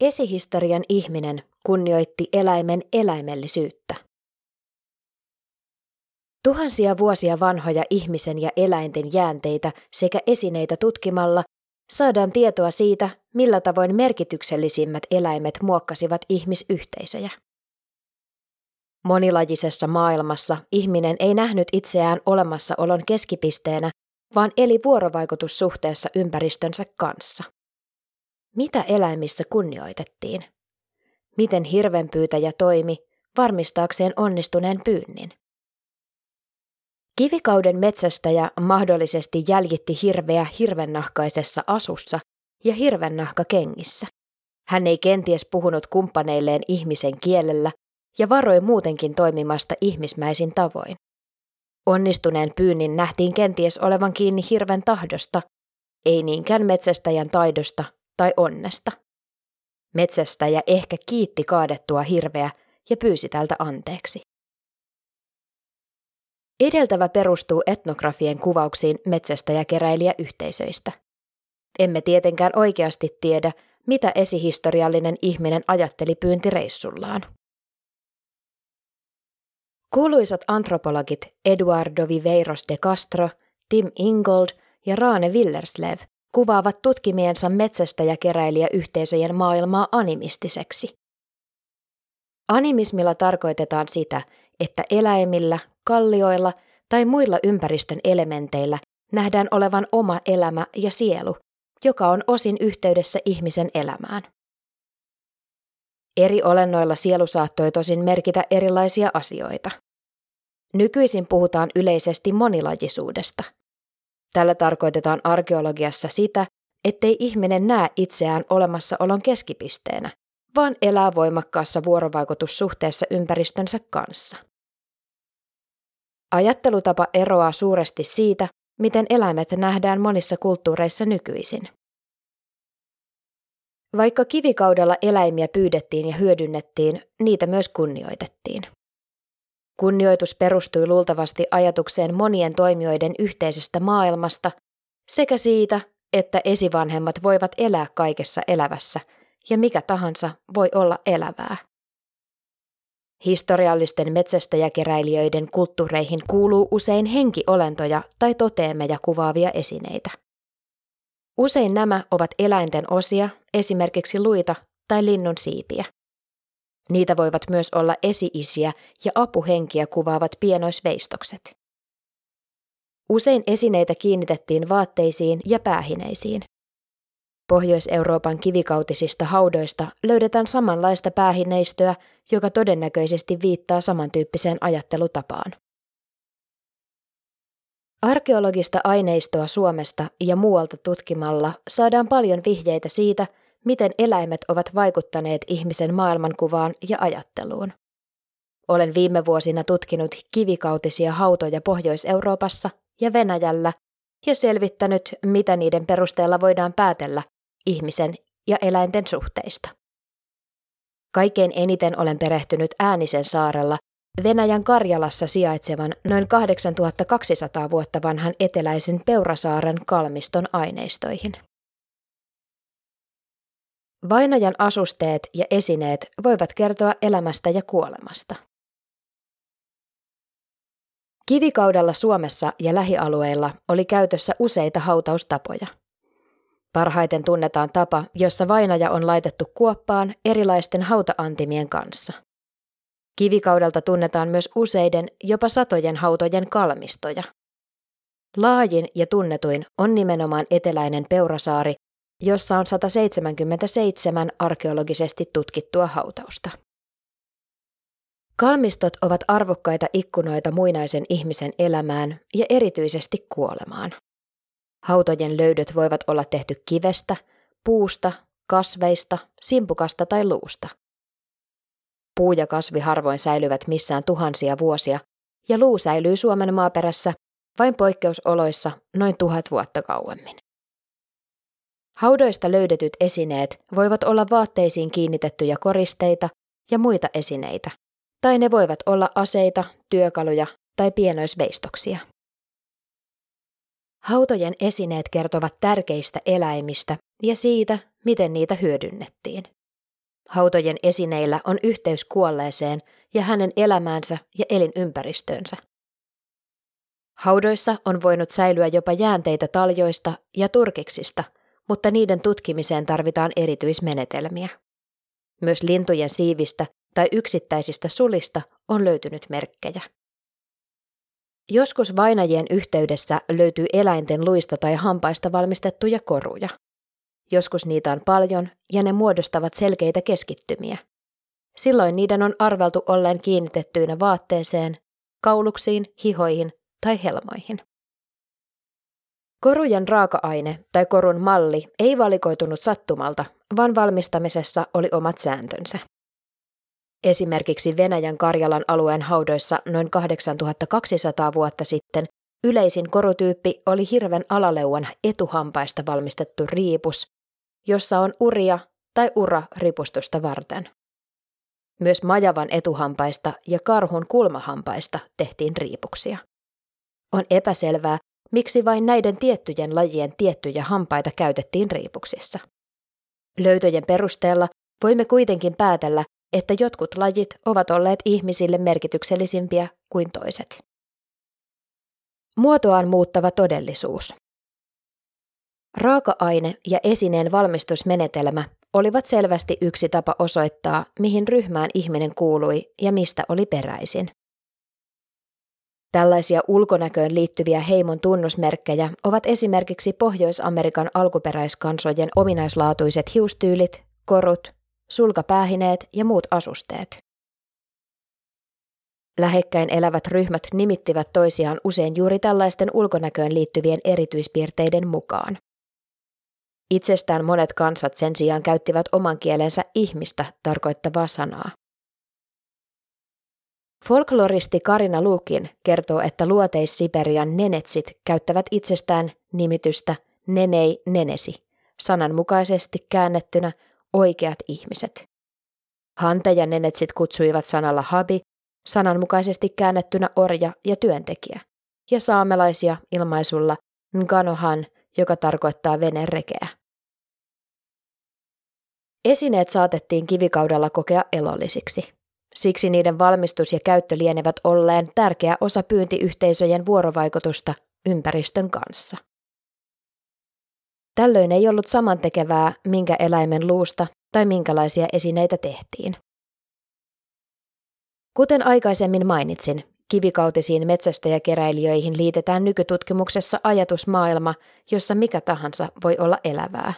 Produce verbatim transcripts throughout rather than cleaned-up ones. Esihistorian ihminen kunnioitti eläimen eläimellisyyttä. Tuhansia vuosia vanhoja ihmisen ja eläinten jäänteitä sekä esineitä tutkimalla saadaan tietoa siitä, millä tavoin merkityksellisimmät eläimet muokkasivat ihmisyhteisöjä. Monilajisessa maailmassa ihminen ei nähnyt itseään olemassaolon keskipisteenä, vaan eli vuorovaikutussuhteessa ympäristönsä kanssa. Mitä eläimissä kunnioitettiin? Miten hirvenpyytäjä toimi varmistaakseen onnistuneen pyynnin? Kivikauden metsästäjä mahdollisesti jäljitti hirveä hirvennahkaisessa asussa ja hirvennahkakengissä. Hän ei kenties puhunut kumppaneilleen ihmisen kielellä ja varoi muutenkin toimimasta ihmismäisin tavoin. Onnistuneen pyynnin nähtiin kenties olevan kiinni hirven tahdosta, ei niinkään metsästäjän taidosta tai onnesta. Metsästäjä ehkä kiitti kaadettua hirveä ja pyysi tältä anteeksi. Edeltävä perustuu etnografien kuvauksiin metsästäjäkeräilijäyhteisöistä. Emme tietenkään oikeasti tiedä, mitä esihistoriallinen ihminen ajatteli pyyntireissullaan. Kuuluisat antropologit Eduardo Viveiros de Castro, Tim Ingold ja Rane Villerslev kuvaavat tutkimiensa metsästäjäkeräilijäyhteisöjen maailmaa animistiseksi. Animismilla tarkoitetaan sitä, että eläimillä, kallioilla tai muilla ympäristön elementeillä nähdään olevan oma elämä ja sielu, joka on osin yhteydessä ihmisen elämään. Eri olennoilla sielu saattoi tosin merkitä erilaisia asioita. Nykyisin puhutaan yleisesti monilajisuudesta. Tällä tarkoitetaan arkeologiassa sitä, ettei ihminen näe itseään olemassaolon keskipisteenä, vaan elää voimakkaassa vuorovaikutussuhteessa ympäristönsä kanssa. Ajattelutapa eroaa suuresti siitä, miten eläimet nähdään monissa kulttuureissa nykyisin. Vaikka kivikaudella eläimiä pyydettiin ja hyödynnettiin, niitä myös kunnioitettiin. Kunnioitus perustui luultavasti ajatukseen monien toimijoiden yhteisestä maailmasta sekä siitä, että esivanhemmat voivat elää kaikessa elävässä ja mikä tahansa voi olla elävää. Historiallisten metsästäjäkeräilijöiden kulttuureihin kuuluu usein henkiolentoja tai toteemeja kuvaavia esineitä. Usein nämä ovat eläinten osia, esimerkiksi luita tai linnun siipiä. Niitä voivat myös olla esi-isiä ja apuhenkiä kuvaavat pienoisveistokset. Usein esineitä kiinnitettiin vaatteisiin ja päähineisiin. Pohjois-Euroopan kivikautisista haudoista löydetään samanlaista päähineistöä, joka todennäköisesti viittaa samantyyppiseen ajattelutapaan. Arkeologista aineistoa Suomesta ja muualta tutkimalla saadaan paljon vihjeitä siitä, miten eläimet ovat vaikuttaneet ihmisen maailmankuvaan ja ajatteluun. Olen viime vuosina tutkinut kivikautisia hautoja Pohjois-Euroopassa ja Venäjällä ja selvittänyt, mitä niiden perusteella voidaan päätellä ihmisen ja eläinten suhteista. Kaikkein eniten olen perehtynyt Äänisen saarella, Venäjän Karjalassa sijaitsevan noin kahdeksantuhattakaksisataa vuotta vanhan eteläisen Peurasaaren kalmiston aineistoihin. Vainajan asusteet ja esineet voivat kertoa elämästä ja kuolemasta. Kivikaudella Suomessa ja lähialueilla oli käytössä useita hautaustapoja. Parhaiten tunnetaan tapa, jossa vainaja on laitettu kuoppaan erilaisten hautaantimien kanssa. Kivikaudelta tunnetaan myös useiden, jopa satojen hautojen kalmistoja. Laajin ja tunnetuin on nimenomaan eteläinen Peurasaari, jossa on sata seitsemänkymmentäseitsemän arkeologisesti tutkittua hautausta. Kalmistot ovat arvokkaita ikkunoita muinaisen ihmisen elämään ja erityisesti kuolemaan. Hautojen löydöt voivat olla tehty kivestä, puusta, kasveista, simpukasta tai luusta. Puu ja kasvi harvoin säilyvät missään tuhansia vuosia, ja luu säilyy Suomen maaperässä vain poikkeusoloissa noin tuhat vuotta kauemmin. Haudoista löydetyt esineet voivat olla vaatteisiin kiinnitettyjä koristeita ja muita esineitä, tai ne voivat olla aseita, työkaluja tai pienoisveistoksia. Hautojen esineet kertovat tärkeistä eläimistä ja siitä, miten niitä hyödynnettiin. Hautojen esineillä on yhteys kuolleeseen ja hänen elämäänsä ja elinympäristöönsä. Haudoissa on voinut säilyä jopa jäänteitä taljoista ja turkiksista, mutta niiden tutkimiseen tarvitaan erityismenetelmiä. Myös lintujen siivistä tai yksittäisistä sulista on löytynyt merkkejä. Joskus vainajien yhteydessä löytyy eläinten luista tai hampaista valmistettuja koruja. Joskus niitä on paljon ja ne muodostavat selkeitä keskittymiä. Silloin niiden on arveltu olleen kiinnitettyinä vaatteeseen, kauluksiin, hihoihin tai helmoihin. Korujen raaka-aine tai korun malli ei valikoitunut sattumalta, vaan valmistamisessa oli omat sääntönsä. Esimerkiksi Venäjän Karjalan alueen haudoissa noin kahdeksantuhattakaksisataa vuotta sitten yleisin korutyyppi oli hirven alaleuan etuhampaista valmistettu riipus, jossa on uria tai ura ripustusta varten. Myös majavan etuhampaista ja karhun kulmahampaista tehtiin riipuksia. On epäselvää, miksi vain näiden tiettyjen lajien tiettyjä hampaita käytettiin riipuksissa. Löytöjen perusteella voimme kuitenkin päätellä, että jotkut lajit ovat olleet ihmisille merkityksellisimpiä kuin toiset. Muotoaan muuttava todellisuus. Raaka-aine ja esineen valmistusmenetelmä olivat selvästi yksi tapa osoittaa, mihin ryhmään ihminen kuului ja mistä oli peräisin. Tällaisia ulkonäköön liittyviä heimon tunnusmerkkejä ovat esimerkiksi Pohjois-Amerikan alkuperäiskansojen ominaislaatuiset hiustyylit, korut, sulkapäähineet ja muut asusteet. Lähekkäin elävät ryhmät nimittivät toisiaan usein juuri tällaisten ulkonäköön liittyvien erityispiirteiden mukaan. Itsestään monet kansat sen sijaan käyttivät oman kielensä ihmistä tarkoittavaa sanaa. Folkloristi Karina Luukin kertoo, että Luoteis-Siperian nenetsit käyttävät itsestään nimitystä nenei-nenesi, sananmukaisesti käännettynä oikeat ihmiset. Hanteja nenetsit kutsuivat sanalla habi, sananmukaisesti käännettynä orja ja työntekijä, ja saamelaisia ilmaisulla nganohan, joka tarkoittaa venerekeä. Esineet saatettiin kivikaudella kokea elollisiksi. Siksi niiden valmistus ja käyttö lienevät olleen tärkeä osa pyyntiyhteisöjen vuorovaikutusta ympäristön kanssa. Tällöin ei ollut samantekevää, minkä eläimen luusta tai minkälaisia esineitä tehtiin. Kuten aikaisemmin mainitsin, kivikautisiin metsästäjäkeräilijöihin liitetään nykytutkimuksessa ajatusmaailma, jossa mikä tahansa voi olla elävää.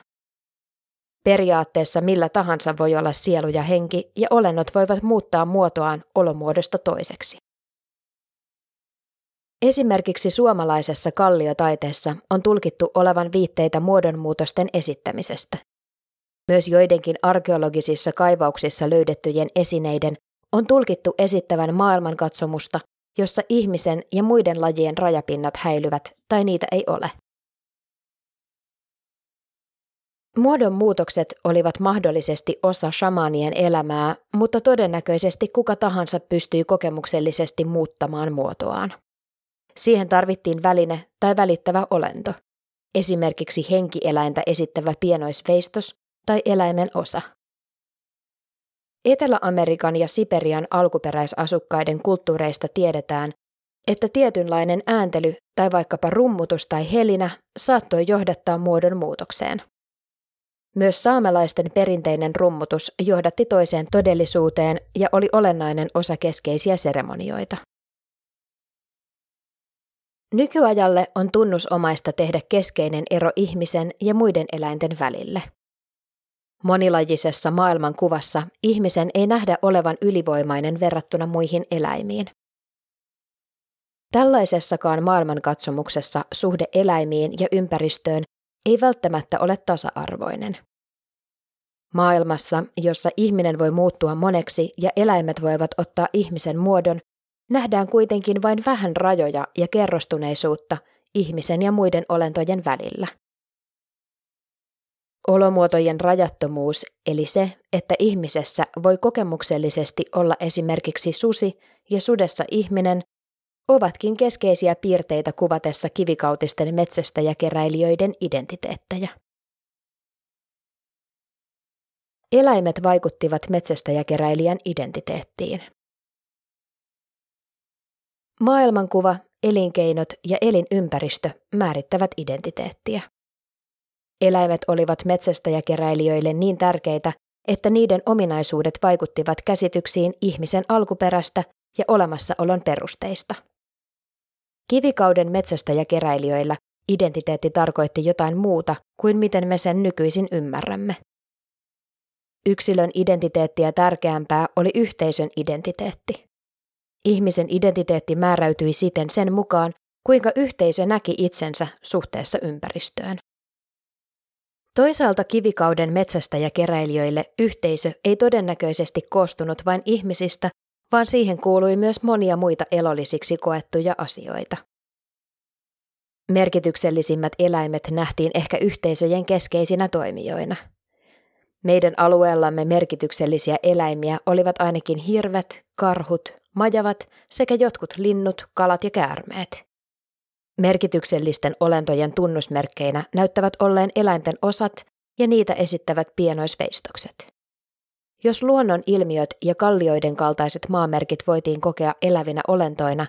Periaatteessa millä tahansa voi olla sielu ja henki, ja olennot voivat muuttaa muotoaan olomuodosta toiseksi. Esimerkiksi suomalaisessa kalliotaiteessa on tulkittu olevan viitteitä muodonmuutosten esittämisestä. Myös joidenkin arkeologisissa kaivauksissa löydettyjen esineiden on tulkittu esittävän maailmankatsomusta, jossa ihmisen ja muiden lajien rajapinnat häilyvät tai niitä ei ole. Muodonmuutokset olivat mahdollisesti osa shamaanien elämää, mutta todennäköisesti kuka tahansa pystyi kokemuksellisesti muuttamaan muotoaan. Siihen tarvittiin väline tai välittävä olento, esimerkiksi henkieläintä esittävä pienoisveistos tai eläimen osa. Etelä-Amerikan ja Siperian alkuperäisasukkaiden kulttuureista tiedetään, että tietynlainen ääntely tai vaikkapa rummutus tai helinä saattoi johdattaa muodon muutokseen. Myös saamelaisten perinteinen rummutus johdatti toiseen todellisuuteen ja oli olennainen osa keskeisiä seremonioita. Nykyajalle on tunnusomaista tehdä keskeinen ero ihmisen ja muiden eläinten välille. Monilajisessa maailmankuvassa ihmisen ei nähdä olevan ylivoimainen verrattuna muihin eläimiin. Tällaisessakaan maailmankatsomuksessa suhde eläimiin ja ympäristöön ei välttämättä ole tasa-arvoinen. Maailmassa, jossa ihminen voi muuttua moneksi ja eläimet voivat ottaa ihmisen muodon, nähdään kuitenkin vain vähän rajoja ja kerrostuneisuutta ihmisen ja muiden olentojen välillä. Olomuotojen rajattomuus, eli se, että ihmisessä voi kokemuksellisesti olla esimerkiksi susi ja sudessa ihminen, ovatkin keskeisiä piirteitä kuvatessa kivikautisten metsästäjäkeräilijöiden identiteettejä. Eläimet vaikuttivat metsästäjäkeräilijän identiteettiin. Maailmankuva, elinkeinot ja elinympäristö määrittävät identiteettiä. Eläimet olivat metsästäjäkeräilijöille niin tärkeitä, että niiden ominaisuudet vaikuttivat käsityksiin ihmisen alkuperästä ja olemassaolon perusteista. Kivikauden metsästäjäkeräilijöillä identiteetti tarkoitti jotain muuta kuin miten me sen nykyisin ymmärrämme. Yksilön identiteettiä tärkeämpää oli yhteisön identiteetti. Ihmisen identiteetti määräytyi siten sen mukaan, kuinka yhteisö näki itsensä suhteessa ympäristöön. Toisaalta kivikauden metsästäjäkeräilijöille yhteisö ei todennäköisesti koostunut vain ihmisistä, vaan siihen kuului myös monia muita elollisiksi koettuja asioita. Merkityksellisimmät eläimet nähtiin ehkä yhteisöjen keskeisinä toimijoina. Meidän alueellamme merkityksellisiä eläimiä olivat ainakin hirvet, karhut, majavat sekä jotkut linnut, kalat ja käärmeet. Merkityksellisten olentojen tunnusmerkkeinä näyttävät olleen eläinten osat ja niitä esittävät pienoisveistokset. Jos luonnon ilmiöt ja kallioiden kaltaiset maamerkit voitiin kokea elävinä olentoina,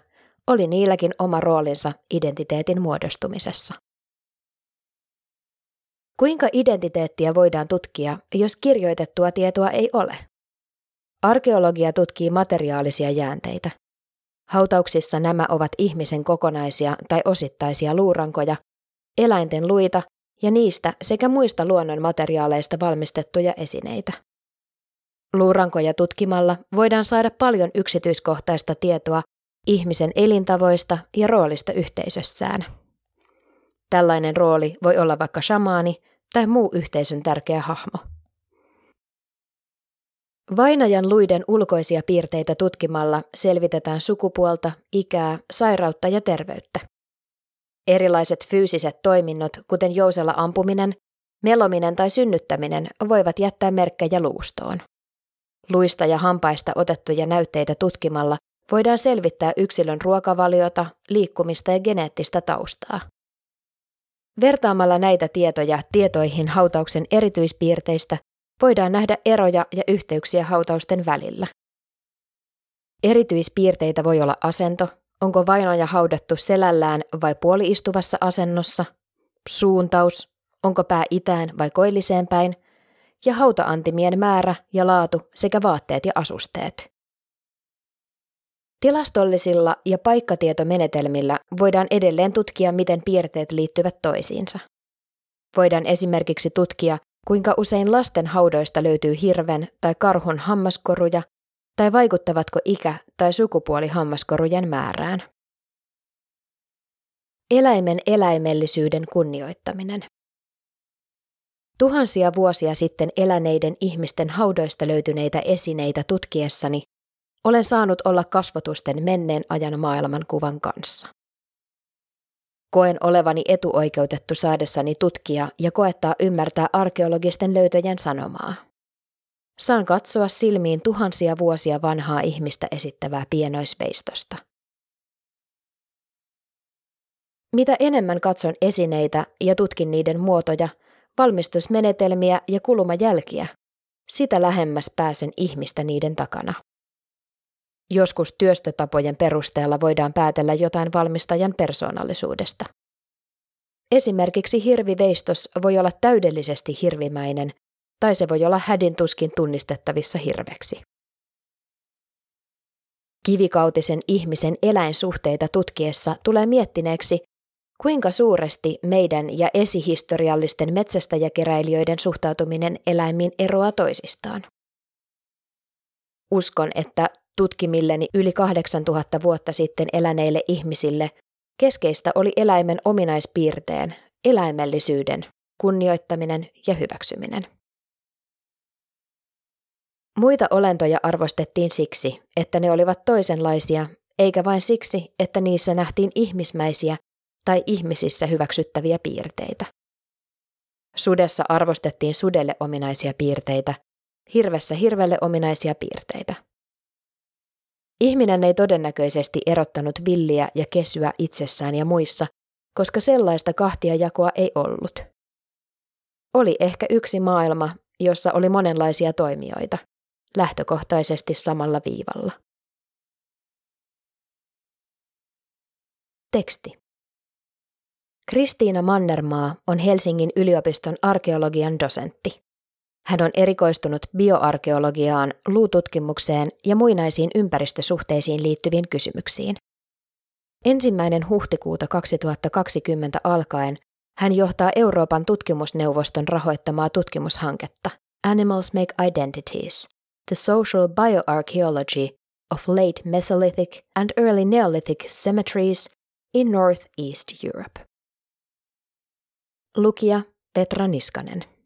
oli niilläkin oma roolinsa identiteetin muodostumisessa. Kuinka identiteettiä voidaan tutkia, jos kirjoitettua tietoa ei ole? Arkeologia tutkii materiaalisia jäänteitä. Hautauksissa nämä ovat ihmisen kokonaisia tai osittaisia luurankoja, eläinten luita ja niistä sekä muista luonnonmateriaaleista valmistettuja esineitä. Luurankoja tutkimalla voidaan saada paljon yksityiskohtaista tietoa ihmisen elintavoista ja roolista yhteisössään. Tällainen rooli voi olla vaikka shamaani tai muu yhteisön tärkeä hahmo. Vainajan luiden ulkoisia piirteitä tutkimalla selvitetään sukupuolta, ikää, sairautta ja terveyttä. Erilaiset fyysiset toiminnot, kuten jousella ampuminen, melominen tai synnyttäminen, voivat jättää merkkejä luustoon. Luista ja hampaista otettuja näytteitä tutkimalla voidaan selvittää yksilön ruokavaliota, liikkumista ja geneettistä taustaa. Vertaamalla näitä tietoja tietoihin hautauksen erityispiirteistä voidaan nähdä eroja ja yhteyksiä hautausten välillä. Erityispiirteitä voi olla asento, onko vainaja haudattu selällään vai puoliistuvassa asennossa, suuntaus, onko pää itään vai koilliseen päin, ja hautaantimien määrä ja laatu sekä vaatteet ja asusteet. Tilastollisilla ja paikkatietomenetelmillä voidaan edelleen tutkia, miten piirteet liittyvät toisiinsa. Voidaan esimerkiksi tutkia, kuinka usein lasten haudoista löytyy hirven tai karhun hammaskoruja, tai vaikuttavatko ikä tai sukupuoli hammaskorujen määrään. Eläimen eläimellisyyden kunnioittaminen. Tuhansia vuosia sitten eläneiden ihmisten haudoista löytyneitä esineitä tutkiessani olen saanut olla kasvotusten menneen ajan maailmankuvan kanssa. Koen olevani etuoikeutettu saadessani tutkia ja koettaa ymmärtää arkeologisten löytöjen sanomaa. Saan katsoa silmiin tuhansia vuosia vanhaa ihmistä esittävää pienoisveistosta. Mitä enemmän katson esineitä ja tutkin niiden muotoja, valmistusmenetelmiä ja kulumajälkiä, sitä lähemmäs pääsen ihmistä niiden takana. Joskus työstötapojen perusteella voidaan päätellä jotain valmistajan persoonallisuudesta. Esimerkiksi hirviveistos voi olla täydellisesti hirvimäinen, tai se voi olla hädintuskin tunnistettavissa hirveksi. Kivikautisen ihmisen eläinsuhteita tutkiessa tulee miettineeksi, kuinka suuresti meidän ja esihistoriallisten metsästäjäkeräilijöiden suhtautuminen eläimiin eroaa toisistaan. Uskon, että tutkimilleni yli kahdeksantuhatta vuotta sitten eläneille ihmisille keskeistä oli eläimen ominaispiirteen, eläimellisyyden, kunnioittaminen ja hyväksyminen. Muita olentoja arvostettiin siksi, että ne olivat toisenlaisia, eikä vain siksi, että niissä nähtiin ihmismäisiä tai ihmisissä hyväksyttäviä piirteitä. Sudessa arvostettiin sudelle ominaisia piirteitä, hirvessä hirvelle ominaisia piirteitä. Ihminen ei todennäköisesti erottanut villiä ja kesyä itsessään ja muissa, koska sellaista kahtia jakoa ei ollut. Oli ehkä yksi maailma, jossa oli monenlaisia toimijoita, lähtökohtaisesti samalla viivalla. Teksti. Kristiina Mannermaa on Helsingin yliopiston arkeologian dosentti. Hän on erikoistunut bioarkeologiaan, luututkimukseen ja muinaisiin ympäristösuhteisiin liittyviin kysymyksiin. Ensimmäinen huhtikuuta kaksituhattakaksikymmentä alkaen hän johtaa Euroopan tutkimusneuvoston rahoittamaa tutkimushanketta Animals Make Identities: The Social Bioarchaeology of Late Mesolithic and Early Neolithic Cemeteries in Northeast Europe. Lukija Petra Niskanen.